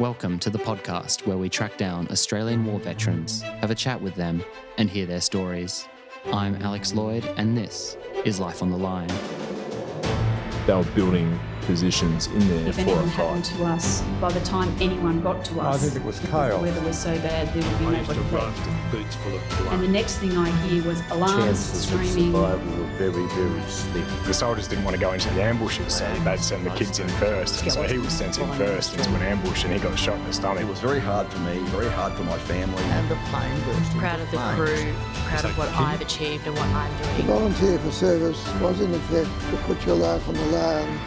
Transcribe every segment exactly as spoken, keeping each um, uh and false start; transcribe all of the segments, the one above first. Welcome to the podcast where we track down Australian war veterans, have a chat with them, and hear their stories. I'm Alex Lloyd, and this is Life on the Line. They were building positions in there for a fight. If anything happened to us, by the time anyone got to us, I think it was chaos. The weather was so bad, there would be no reflect. And the next thing I hear was alarms, screaming. The chances of survival were very, very slim. The soldiers didn't want to go into the ambushes, so they'd send the kids in first. And so he was sent in first into an ambush, and he got shot in the stomach. It was very hard for me, very hard for my family. And the plane burst. Proud of the crew, proud of what I've achieved and what I'm doing. To volunteer for service was, in effect, to put your life on the line.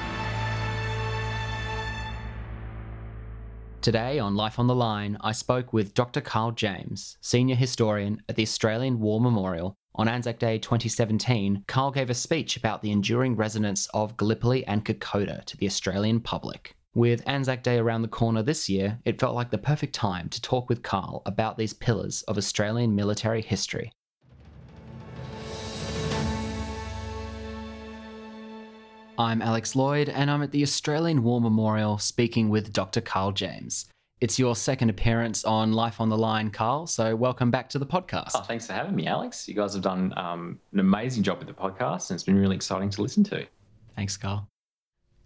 Today on Life on the Line, I spoke with Doctor Carl James, Senior Historian at the Australian War Memorial. On Anzac Day twenty seventeen, Carl gave a speech about the enduring resonance of Gallipoli and Kokoda to the Australian public. With Anzac Day around the corner this year, it felt like the perfect time to talk with Carl about these pillars of Australian military history. I'm Alex Lloyd, and I'm at the Australian War Memorial speaking with Doctor Carl James. It's your second appearance on Life on the Line, Carl, so welcome back to the podcast. Oh, thanks for having me, Alex. You guys have done um, an amazing job with the podcast, and it's been really exciting to listen to. Thanks, Carl.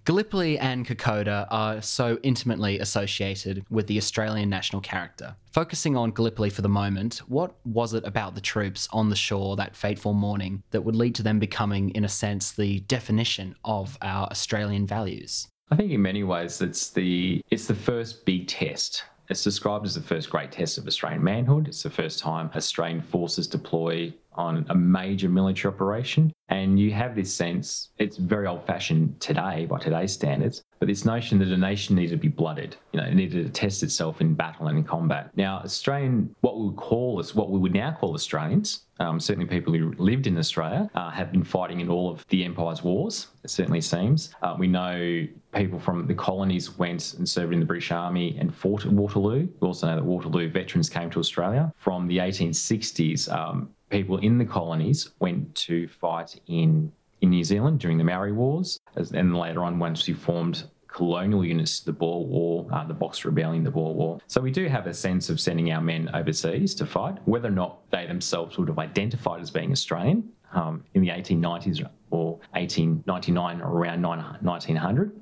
Gallipoli and Kokoda are so intimately associated with the Australian national character. Focusing on Gallipoli for the moment, what was it about the troops on the shore that fateful morning that would lead to them becoming, in a sense, the definition of our Australian values? I think in many ways it's the it's the first big test. It's described as the first great test of Australian manhood. It's the first time Australian forces deploy on a major military operation. And you have this sense, it's very old-fashioned today, by today's standards, but this notion that a nation needed to be blooded, you know, it needed to test itself in battle and in combat. Now, Australian, what we would call is what we would now call Australians, um, certainly people who lived in Australia, uh, have been fighting in all of the Empire's wars, it certainly seems. Uh, we know people from the colonies went and served in the British Army and fought at Waterloo. We also know that Waterloo veterans came to Australia. From the eighteen sixties, um, people in the colonies went to fight in, in New Zealand during the Maori Wars, as, and later on, once we formed colonial units, the Boer War, uh, the Boxer Rebellion, the Boer War. So we do have a sense of sending our men overseas to fight, whether or not they themselves would have identified as being Australian um, in the eighteen nineties or eighteen ninety-nine or around nineteen hundred.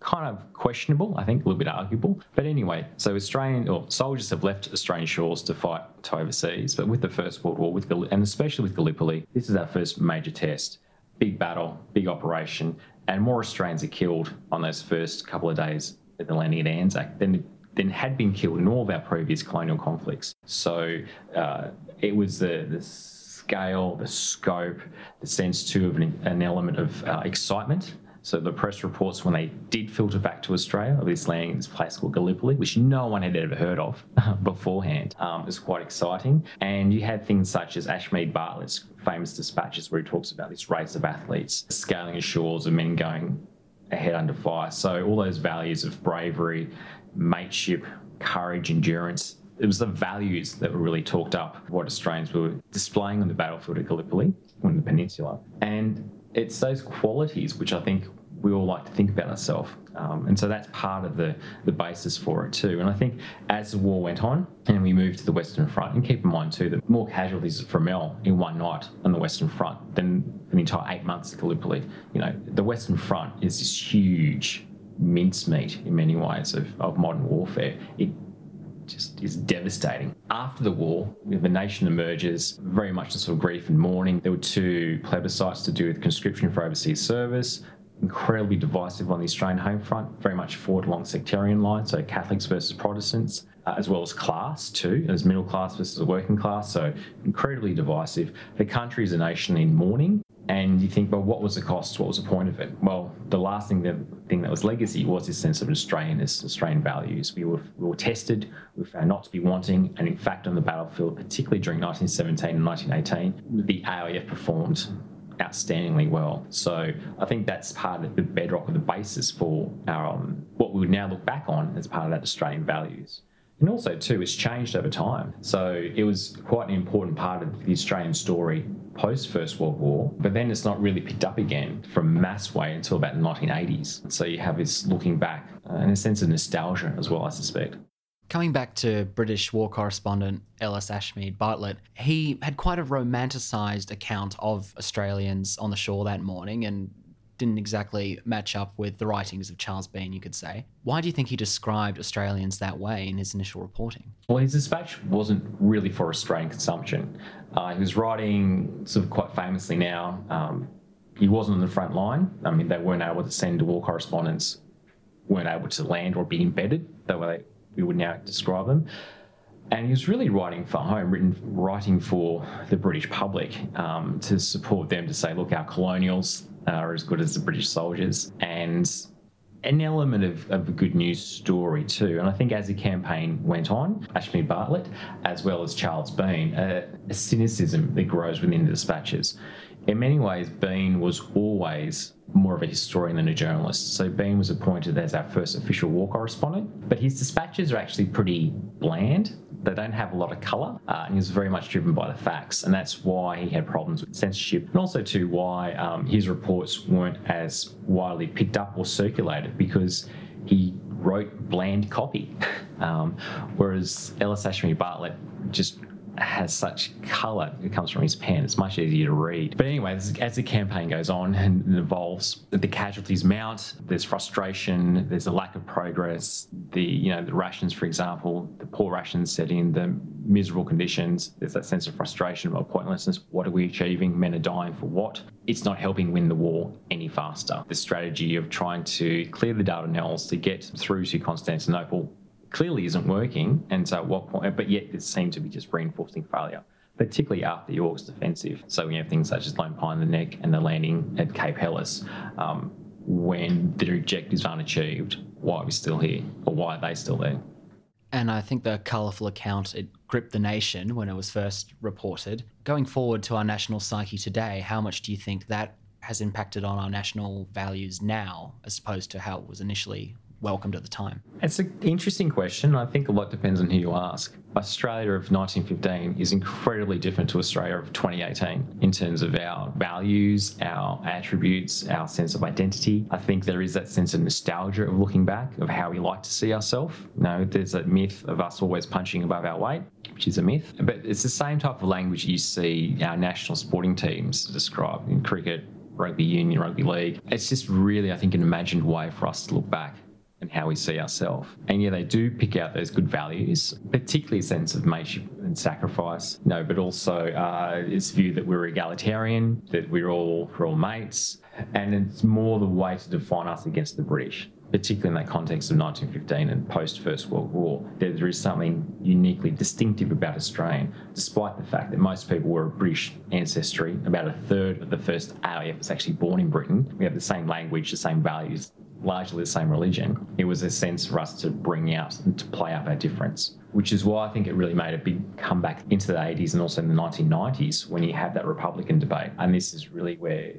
Kind of questionable, I think, a little bit arguable. But anyway, so Australian or soldiers have left Australian shores to fight to overseas. But with the First World War, with Gall- and especially with Gallipoli, this is our first major test. Big battle, big operation, and more Australians are killed on those first couple of days at the landing at Anzac than than had been killed in all of our previous colonial conflicts. So uh, it was the, the scale, the scope, the sense too of an, an element of uh, excitement. So the press reports, when they did filter back to Australia, of this landing in this place called Gallipoli, which no one had ever heard of beforehand, um, was quite exciting. And you had things such as Ashmead Bartlett's famous dispatches, where he talks about this race of athletes scaling the shores of men going ahead under fire. So all those values of bravery, mateship, courage, endurance, it was the values that were really talked up, what Australians were displaying on the battlefield at Gallipoli, on the peninsula. And it's those qualities which I think we all like to think about ourselves. Um, and so that's part of the, the basis for it too. And I think as the war went on and we moved to the Western Front, and keep in mind too that more casualties at Fromelles in one night on the Western Front than an entire eight months at Gallipoli. You know, the Western Front is this huge mincemeat in many ways of, of modern warfare. It just is devastating. After the war, the nation emerges very much in sort of grief and mourning. There were two plebiscites to do with conscription for overseas service, incredibly divisive on the Australian home front, very much fought along sectarian lines, so Catholics versus Protestants, uh, as well as class too, as middle class versus the working class, so incredibly divisive. The country is a nation in mourning. And you think, well, what was the cost? What was the point of it? Well, the last thing that thing that was legacy was this sense of Australianness, Australian values. We were we were tested, we were found not to be wanting, and in fact, on the battlefield, particularly during nineteen seventeen and nineteen eighteen, the A I F performed outstandingly well. So I think that's part of the bedrock or the basis for our um, what we would now look back on as part of that Australian values. And also, too, it's changed over time. So it was quite an important part of the Australian story post First World War, but then it's not really picked up again from mass way until about the nineteen eighties. So you have this looking back and a sense of nostalgia as well, I suspect. Coming back to British war correspondent Ellis Ashmead Bartlett, he had quite a romanticised account of Australians on the shore that morning and didn't exactly match up with the writings of Charles Bean, you could say. Why do you think he described Australians that way in his initial reporting? Well, his dispatch wasn't really for Australian consumption. Uh, he was writing sort of quite famously now. Um, he wasn't on the front line. I mean, they weren't able to send war correspondents, weren't able to land or be embedded, the way they, we would now describe them. And he was really writing for home, written, writing for the British public um, to support them, to say, look, our colonials are as good as the British soldiers, and an element of, of a good news story too. And I think as the campaign went on, Ashmead Bartlett, as well as Charles Bean, a, a cynicism that grows within the dispatches. In many ways, Bean was always more of a historian than a journalist. So Bean was appointed as our first official war correspondent, but his dispatches are actually pretty bland. They don't have a lot of colour, uh, and he was very much driven by the facts, and that's why he had problems with censorship, and also too why um, his reports weren't as widely picked up or circulated, because he wrote bland copy, um, whereas Ellis Ashmead Bartlett just has such colour. It comes from his pen. It's much easier to read. But anyway, as the campaign goes on and it evolves, the casualties mount, there's frustration, there's a lack of progress, the, you know, the rations, for example, the poor rations set in, the miserable conditions, there's that sense of frustration or pointlessness. What are we achieving? Men are dying for what? It's not helping win the war any faster. The strategy of trying to clear the Dardanelles to get through to Constantinople clearly isn't working, and so at what point, but yet it seemed to be just reinforcing failure, particularly after the August offensive. So we have things such as Lone Pine in the Neck and the landing at Cape Helles. Um, when the objectives aren't achieved, why are we still here, or why are they still there? And I think the colourful account, it gripped the nation when it was first reported. Going forward to our national psyche today, how much do you think that has impacted on our national values now, as opposed to how it was initially welcomed at the time? It's an interesting question. I think a lot depends on who you ask. Australia of nineteen fifteen is incredibly different to Australia of twenty eighteen in terms of our values, our attributes, our sense of identity. I think there is that sense of nostalgia of looking back, of how we like to see ourselves. You know, there's that myth of us always punching above our weight, which is a myth. But it's the same type of language you see our national sporting teams describe in cricket, rugby union, rugby league. It's just really, I think, an imagined way for us to look back and how we see ourselves. And yeah, they do pick out those good values, particularly a sense of mateship and sacrifice. No, but also uh, this view that we're egalitarian, that we're all, we're all mates. And it's more the way to define us against the British, particularly in that context of nineteen fifteen and post First World War. There, there is something uniquely distinctive about Australian, despite the fact that most people were of British ancestry. About a third of the first A R F was actually born in Britain. We have the same language, the same values, largely the same religion. It was a sense for us to bring out and to play up our difference, which is why I think it really made a big comeback into the eighties and also in the nineteen nineties when you had that Republican debate. And this is really where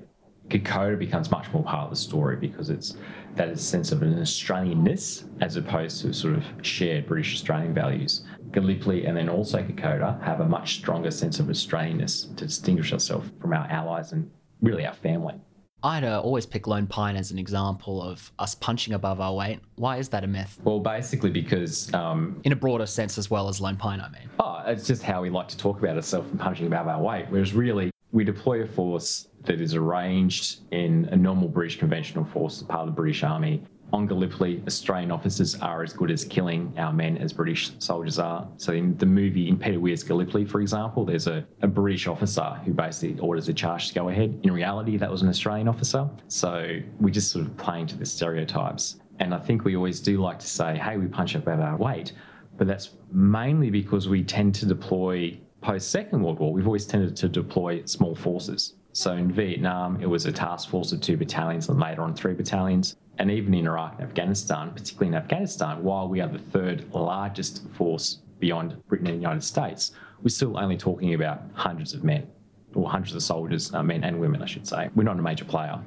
Kokoda becomes much more part of the story, because it's that sense of an Australianness as opposed to sort of shared British-Australian values. Gallipoli and then also Kokoda have a much stronger sense of Australianness to distinguish ourselves from our allies and really our family. I'd uh, always pick Lone Pine as an example of us punching above our weight. Why is that a myth? Well, basically because... Um, in a broader sense as well as Lone Pine, I mean. Oh, it's just how we like to talk about ourselves and punching above our weight, whereas really we deploy a force that is arranged in a normal British conventional force as part of the British Army. On Gallipoli, Australian officers are as good as killing our men as British soldiers are. So in the movie, in Peter Weir's Gallipoli, for example, there's a, a British officer who basically orders a charge to go ahead. In reality, that was an Australian officer. So we're just sort of playing to the stereotypes. And I think we always do like to say, hey, we punch above our weight. But that's mainly because we tend to deploy, post-Second World War, we've always tended to deploy small forces. So in Vietnam, it was a task force of two battalions and later on three battalions. And even in Iraq and Afghanistan, particularly in Afghanistan, while we are the third largest force beyond Britain and the United States, we're still only talking about hundreds of men, or hundreds of soldiers, uh, men and women, I should say. We're not a major player.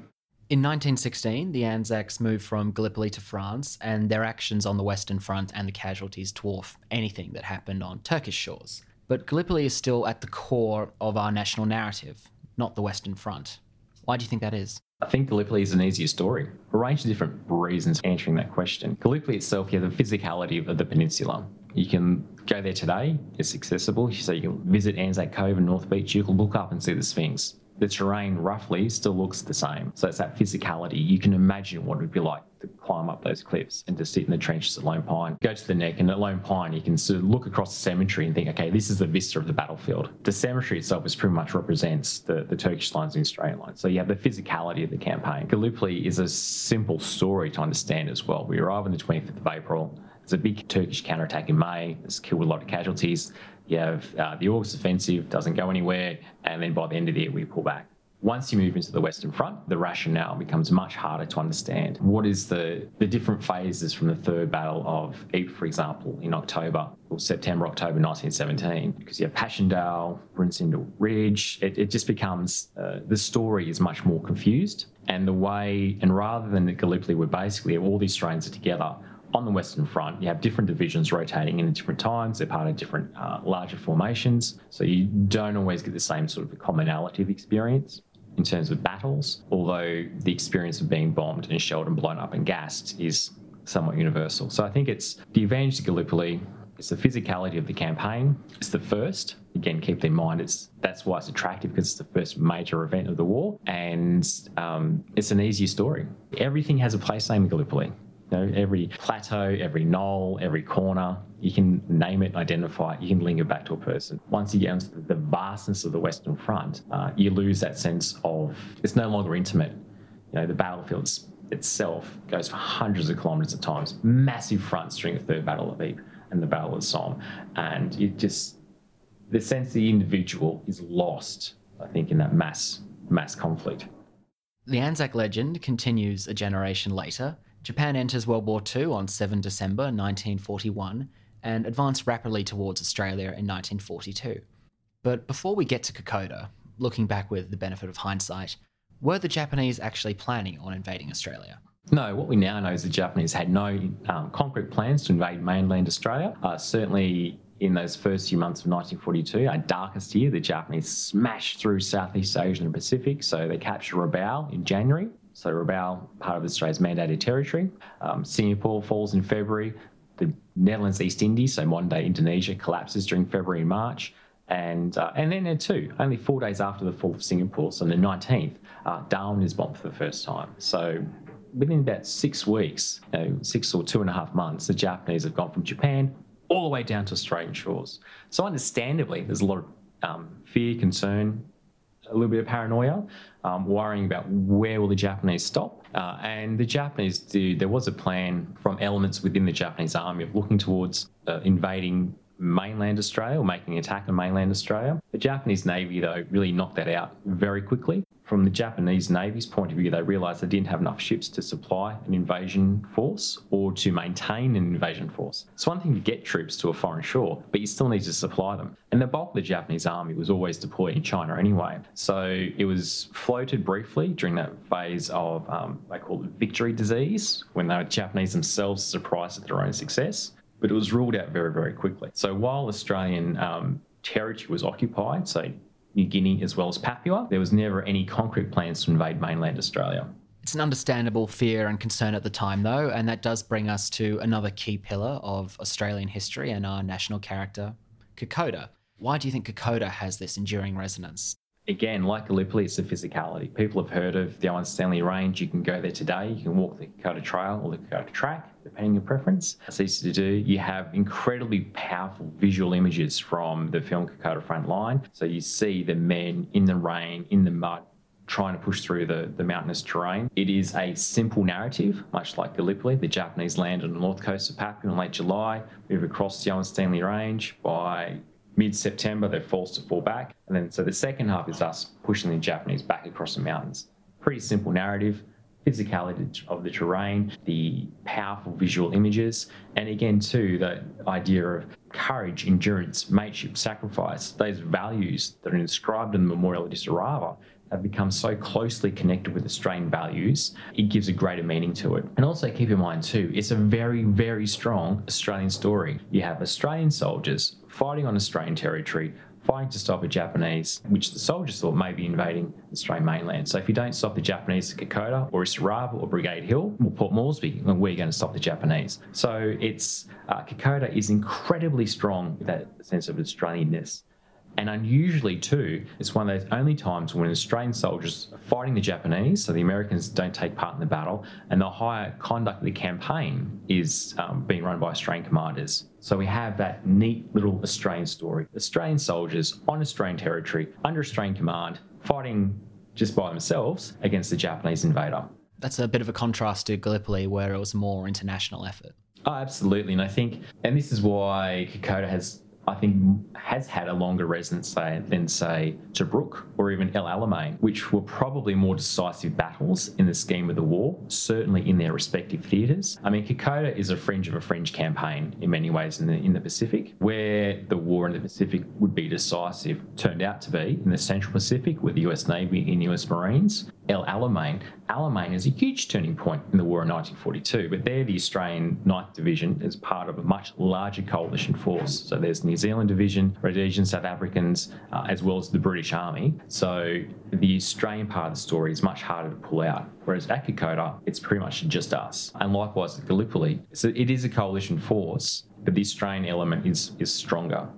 In nineteen sixteen, the Anzacs moved from Gallipoli to France, and their actions on the Western Front and the casualties dwarf anything that happened on Turkish shores. But Gallipoli is still at the core of our national narrative, not the Western Front. Why do you think that is? I think Gallipoli is an easier story. A range of different reasons for answering that question. Gallipoli itself, you have the physicality of the peninsula. You can go there today, it's accessible, so you can visit Anzac Cove and North Beach, you can look up and see the Sphinx. The terrain roughly still looks the same. So it's that physicality. You can imagine what it would be like to climb up those cliffs and to sit in the trenches at Lone Pine. Go to the Neck, and at Lone Pine, you can sort of look across the cemetery and think, okay, this is the vista of the battlefield. The cemetery itself is pretty much represents the, the Turkish lines and Australian lines. So you have the physicality of the campaign. Gallipoli is a simple story to understand as well. We arrive on the twenty-fifth of April. There's a big Turkish counterattack in May. It's killed a lot of casualties. You have uh, the August offensive, doesn't go anywhere, and then by the end of the year, we pull back. Once you move into the Western Front, the rationale becomes much harder to understand. What is the, the different phases from the third battle of Ypres, for example, in October or September, October nineteen seventeen? Because you have Passchendaele, Bruntsindel Ridge. It, it just becomes, uh, the story is much more confused. And the way, and rather than at Gallipoli, we're basically, all these strains are together. On the Western Front, you have different divisions rotating in at different times. They're part of different uh, larger formations. So you don't always get the same sort of commonality of experience in terms of battles, although the experience of being bombed and shelled and blown up and gassed is somewhat universal. So I think it's the advantage to Gallipoli. It's the physicality of the campaign. It's the first. Again, keep in mind, it's that's why it's attractive, because it's the first major event of the war. And um, it's an easier story. Everything has a place name in Gallipoli. You know, every plateau, every knoll, every corner, you can name it, identify it, you can link it back to a person. Once you get into the vastness of the Western Front, uh, you lose that sense of, it's no longer intimate. You know, the battlefield itself goes for hundreds of kilometres at times, massive fronts during the Third Battle of Ypres and the Battle of Somme. And it just, the sense of the individual is lost, I think, in that mass mass conflict. The Anzac legend continues a generation later. Japan enters World War Two on the seventh of December nineteen forty-one and advanced rapidly towards Australia in nineteen forty-two. But before we get to Kokoda, looking back with the benefit of hindsight, were the Japanese actually planning on invading Australia? No, what we now know is the Japanese had no um, concrete plans to invade mainland Australia. Uh, certainly in those first few months of nineteen forty-two, our darkest year, the Japanese smashed through Southeast Asia and the Pacific, so they captured Rabaul in January. So Rabaul, part of Australia's mandated territory. Um, Singapore falls in February. The Netherlands East Indies, so modern-day Indonesia, collapses during February and March. And uh, and then there too, only four days after the fall of Singapore, so on the nineteenth, uh, Darwin is bombed for the first time. So within about six weeks, you know, six or two and a half months, the Japanese have gone from Japan all the way down to Australian shores. So understandably, there's a lot of um, fear, concern, a little bit of paranoia, um, worrying about where will the Japanese stop. Uh, and the Japanese do, there was a plan from elements within the Japanese army of looking towards uh, invading mainland Australia or making an attack on mainland Australia. The Japanese Navy, though, really knocked that out very quickly. From the Japanese Navy's point of view, they realised they didn't have enough ships to supply an invasion force or to maintain an invasion force. It's one thing to get troops to a foreign shore, but you still need to supply them. And the bulk of the Japanese army was always deployed in China anyway. So it was floated briefly during that phase of, um, they call it victory disease, when the Japanese themselves were surprised at their own success, but it was ruled out very, very quickly. So while Australian um, territory was occupied, so New Guinea as well as Papua, there was never any concrete plans to invade mainland Australia. It's an understandable fear and concern at the time though, and that does bring us to another key pillar of Australian history and our national character, Kokoda. Why do you think Kokoda has this enduring resonance? Again, like Gallipoli, it's the physicality. People have heard of the Owen Stanley Range. You can go there today. You can walk the Kokoda Trail or the Kokoda Track, depending on your preference. It's easy to do. You have incredibly powerful visual images from the film Kokoda Front Line. So you see the men in the rain, in the mud, trying to push through the, the mountainous terrain. It is a simple narrative, much like Gallipoli. The Japanese land on the north coast of Papua in late July, move across the Owen Stanley Range by mid-September, they're forced to fall back. And then, so the second half is us pushing the Japanese back across the mountains. Pretty simple narrative, physicality of the terrain, the powerful visual images, and again, too, that idea of courage, endurance, mateship, sacrifice, those values that are inscribed in the memorial at Isurava have become so closely connected with Australian values, it gives a greater meaning to it. And also keep in mind too, it's a very, very strong Australian story. You have Australian soldiers fighting on Australian territory fighting to stop the Japanese, which the soldiers thought may be invading the Australian mainland. So if you don't stop the Japanese at Kokoda or Isurava or Brigade Hill or Port Moresby, then we're going to stop the Japanese. So it's uh, Kokoda is incredibly strong with that sense of Australianness. And unusually too, it's one of those only times when Australian soldiers are fighting the Japanese, so the Americans don't take part in the battle, and the higher conduct of the campaign is um, being run by Australian commanders. So we have that neat little Australian story. Australian soldiers on Australian territory, under Australian command, fighting just by themselves against the Japanese invader. That's a bit of a contrast to Gallipoli, where it was a more international effort. Oh, absolutely. And I think, and this is why Kokoda has I think has had a longer resonance say, than, say, Tobruk or even El Alamein, which were probably more decisive battles in the scheme of the war, certainly in their respective theatres. I mean, Kokoda is a fringe of a fringe campaign in many ways in the, in the Pacific, where the war in the Pacific would be decisive, turned out to be in the Central Pacific with the U S Navy and U S Marines. El Alamein. Alamein is a huge turning point in the war in nineteen forty-two, but there the Australian ninth Division is part of a much larger coalition force. So there's New Zealand Division, Rhodesian, South Africans, uh, as well as the British Army. So the Australian part of the story is much harder to pull out. Whereas at Kokoda, it's pretty much just us. And likewise at Gallipoli, so it is a coalition force, but the Australian element is is stronger.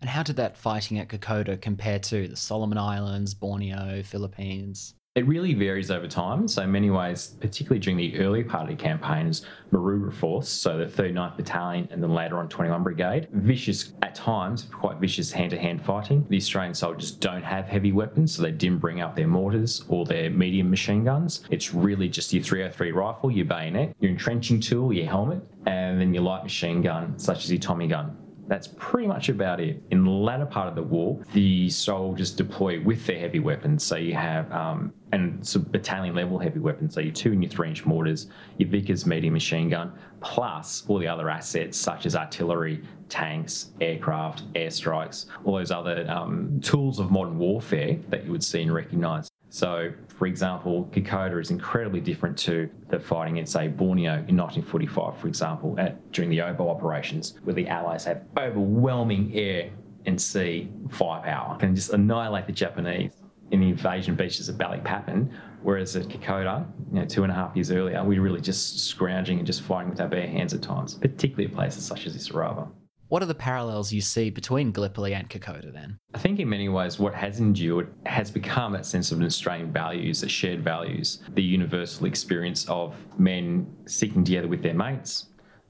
And how did that fighting at Kokoda compare to the Solomon Islands, Borneo, Philippines? It really varies over time. So in many ways, particularly during the early part of the campaigns, Maroubra Force, so the thirty-ninth Battalion and then later on twenty-first Brigade, vicious at times, quite vicious hand-to-hand fighting. The Australian soldiers don't have heavy weapons, so they didn't bring up their mortars or their medium machine guns. It's really just your three oh three rifle, your bayonet, your entrenching tool, your helmet, and then your light machine gun, such as your Tommy gun. That's pretty much about it. In the latter part of the war, the soldiers deploy with their heavy weapons. So you have, um, and some battalion level heavy weapons, so your two and your three inch mortars, your Vickers medium machine gun, plus all the other assets such as artillery, tanks, aircraft, airstrikes, all those other um, tools of modern warfare that you would see and recognise. So, for example, Kokoda is incredibly different to the fighting in, say, Borneo in nineteen forty-five, for example, at, during the Oboe operations, where the Allies have overwhelming air and sea firepower and just annihilate the Japanese in the invasion beaches of Balikpapan, whereas at Kokoda, you know, two and a half years earlier, we were really just scrounging and just fighting with our bare hands at times, particularly at places such as Isurava. What are the parallels you see between Gallipoli and Kokoda then? I think in many ways what has endured has become that sense of Australian values, the shared values, the universal experience of men sticking together with their mates,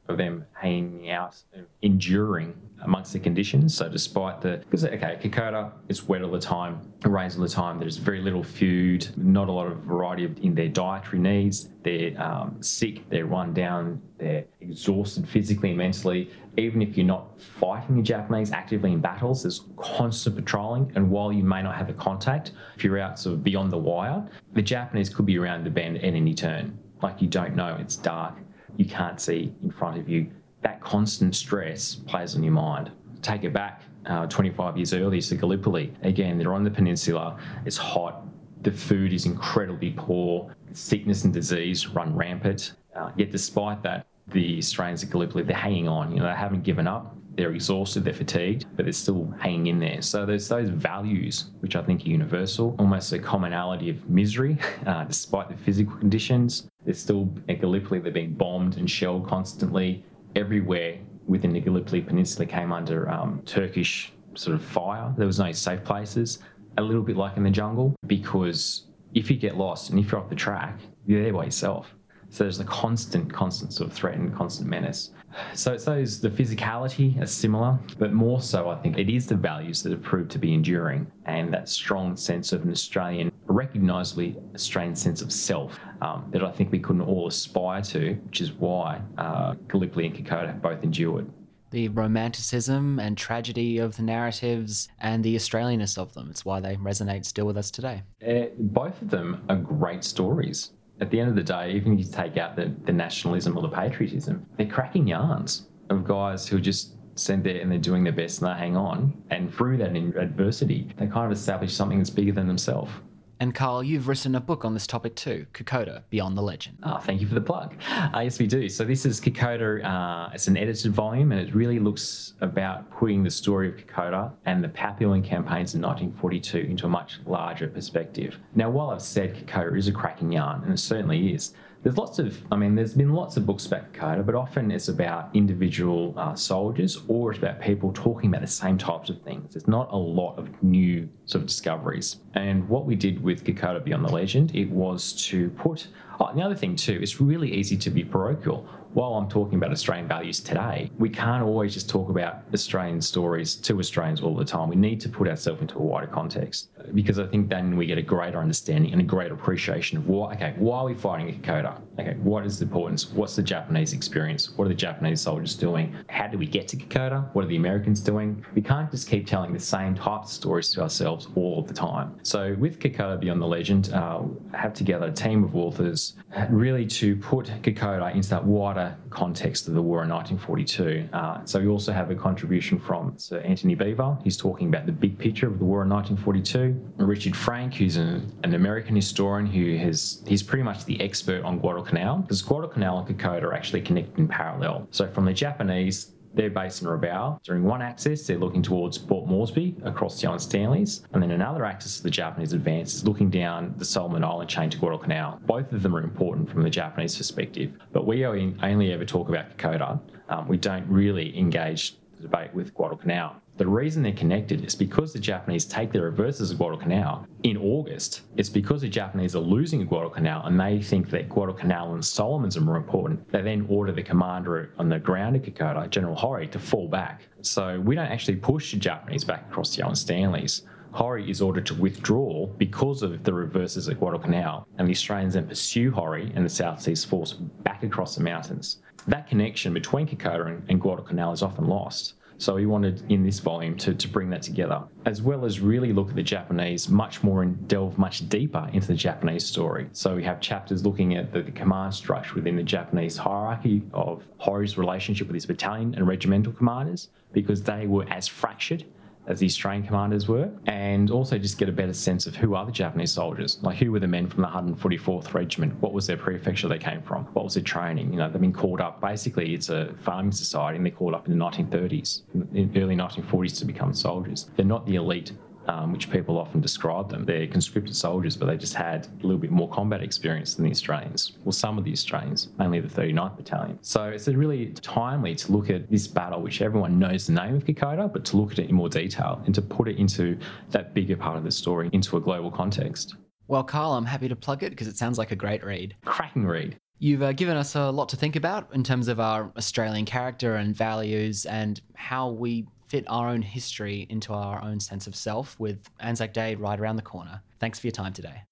of them hanging out, enduring amongst the conditions. So despite the, because okay, Kokoda, it's wet all the time, it rains all the time, there's very little food, not a lot of variety of, in their dietary needs, they're um, sick, they're run down, they're exhausted physically and mentally. Even if you're not fighting the Japanese actively in battles, there's constant patrolling, and while you may not have a contact, if you're out sort of beyond the wire, the Japanese could be around the bend at any turn. Like you don't know, it's dark, you can't see in front of you. That constant stress plays on your mind. Take it back uh, twenty-five years earlier to Gallipoli. Again, they're on the peninsula, it's hot, the food is incredibly poor, sickness and disease run rampant. Uh, yet despite that, the Australians at Gallipoli, they're hanging on. You know, they haven't given up, they're exhausted, they're fatigued, but they're still hanging in there. So there's those values, which I think are universal, almost a commonality of misery, uh, despite the physical conditions. They're still at Gallipoli, they're being bombed and shelled constantly. Everywhere within the Gallipoli Peninsula came under um, Turkish sort of fire. There was no safe places, a little bit like in the jungle, because if you get lost and if you're off the track, you're there by yourself. So there's a constant, constant sort of threat and constant menace. So it's those, the physicality is similar, but more so I think it is the values that have proved to be enduring, and that strong sense of an Australian, recognisably Australian sense of self um, that I think we couldn't all aspire to, which is why uh, Gallipoli and Kokoda have both endured. The romanticism and tragedy of the narratives and the Australianness of them, it's why they resonate still with us today. Uh, both of them are great stories. At the end of the day, even if you take out the, the nationalism or the patriotism, they're cracking yarns of guys who just sent there and they're doing their best and they hang on. And through that adversity, they kind of establish something that's bigger than themselves. And Carl, you've written a book on this topic too, Kokoda Beyond the Legend. Oh, thank you for the plug. Uh, yes, we do. So this is Kokoda. Uh, it's an edited volume, and it really looks about putting the story of Kokoda and the Papuan campaigns in nineteen forty-two into a much larger perspective. Now, while I've said Kokoda is a cracking yarn, and it certainly is, there's lots of, I mean, there's been lots of books about Kokoda, but often it's about individual uh, soldiers, or it's about people talking about the same types of things. There's not a lot of new sort of discoveries. And what we did with Kokoda Beyond the Legend, it was to put, oh, the other thing too, it's really easy to be parochial. While I'm talking about Australian values today, we can't always just talk about Australian stories to Australians all the time. We need to put ourselves into a wider context, because I think then we get a greater understanding and a greater appreciation of what, okay, why are we fighting at Kokoda? Okay, what is the importance? What's the Japanese experience? What are the Japanese soldiers doing? How do we get to Kokoda? What are the Americans doing? We can't just keep telling the same types of stories to ourselves all the time. So with Kokoda Beyond the Legend, uh, I have together a team of authors really to put Kokoda into that wider context of the war in nineteen forty-two. Uh, so we also have a contribution from Sir Anthony Beevor. He's talking about the big picture of the war in nineteen forty-two. Richard Frank, who's an, an American historian who has, he's pretty much the expert on Guadalcanal, because Guadalcanal and Kokoda are actually connected in parallel. So from the Japanese, they're based in Rabaul. During one axis, they're looking towards Port Moresby across the Owen Stanleys. And then another axis of the Japanese advance is looking down the Solomon Island chain to Guadalcanal. Both of them are important from the Japanese perspective. But we only ever talk about Kokoda. Um, we don't really engage the debate with Guadalcanal. The reason they're connected is because the Japanese take their reverses of Guadalcanal in August. It's because the Japanese are losing Guadalcanal and they think that Guadalcanal and Solomons are more important. They then order the commander on the ground at Kokoda, General Horii, to fall back. So we don't actually push the Japanese back across the Owen Stanleys. Horii is ordered to withdraw because of the reverses at Guadalcanal, and the Australians then pursue Horii and the South Seas Force back across the mountains. That connection between Kokoda and, and Guadalcanal is often lost. So we wanted in this volume to, to bring that together, as well as really look at the Japanese much more and delve much deeper into the Japanese story. So we have chapters looking at the, the command structure within the Japanese hierarchy of Hori's relationship with his battalion and regimental commanders, because they were as fractured as the Australian commanders were, and also just get a better sense of who are the Japanese soldiers, like who were the men from the one hundred forty-fourth Regiment, what was their prefecture they came from, what was their training. You know, they've been called up, basically it's a farming society, and they're called up in the nineteen thirties, in the early nineteen forties to become soldiers. They're not the elite, um, which people often describe them. They're conscripted soldiers, but they just had a little bit more combat experience than the Australians, well, some of the Australians, mainly the thirty-ninth Battalion. So it's really timely to look at this battle, which everyone knows the name of Kokoda, but to look at it in more detail and to put it into that bigger part of the story, into a global context. Well, Carl, I'm happy to plug it because it sounds like a great read. Cracking read. You've uh, given us a lot to think about in terms of our Australian character and values and how we fit our own history into our own sense of self, with Anzac Day right around the corner. Thanks for your time today.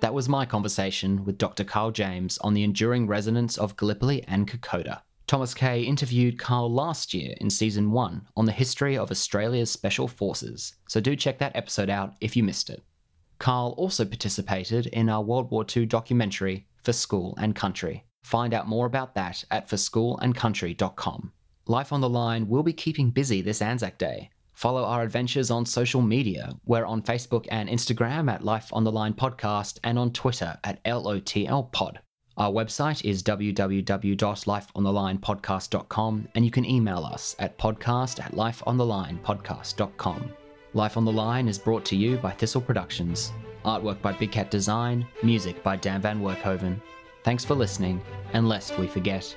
That was my conversation with Doctor Carl James on the enduring resonance of Gallipoli and Kokoda. Thomas Kay interviewed Carl last year in season one on the history of Australia's special forces, so do check that episode out if you missed it. Carl also participated in our World War Two documentary, For School and Country. Find out more about that at for school and country dot com. Life on the Line will be keeping busy this Anzac Day. Follow our adventures on social media. We're on Facebook and Instagram at Life on the Line Podcast, and on Twitter at L O T L Pod. Our website is w w w dot life on the line podcast dot com, and you can email us at podcast at life on the line podcast dot com. Life on the Line is brought to you by Thistle Productions. Artwork by Big Cat Design, music by Dan Van Werkhoven. Thanks for listening, and lest we forget,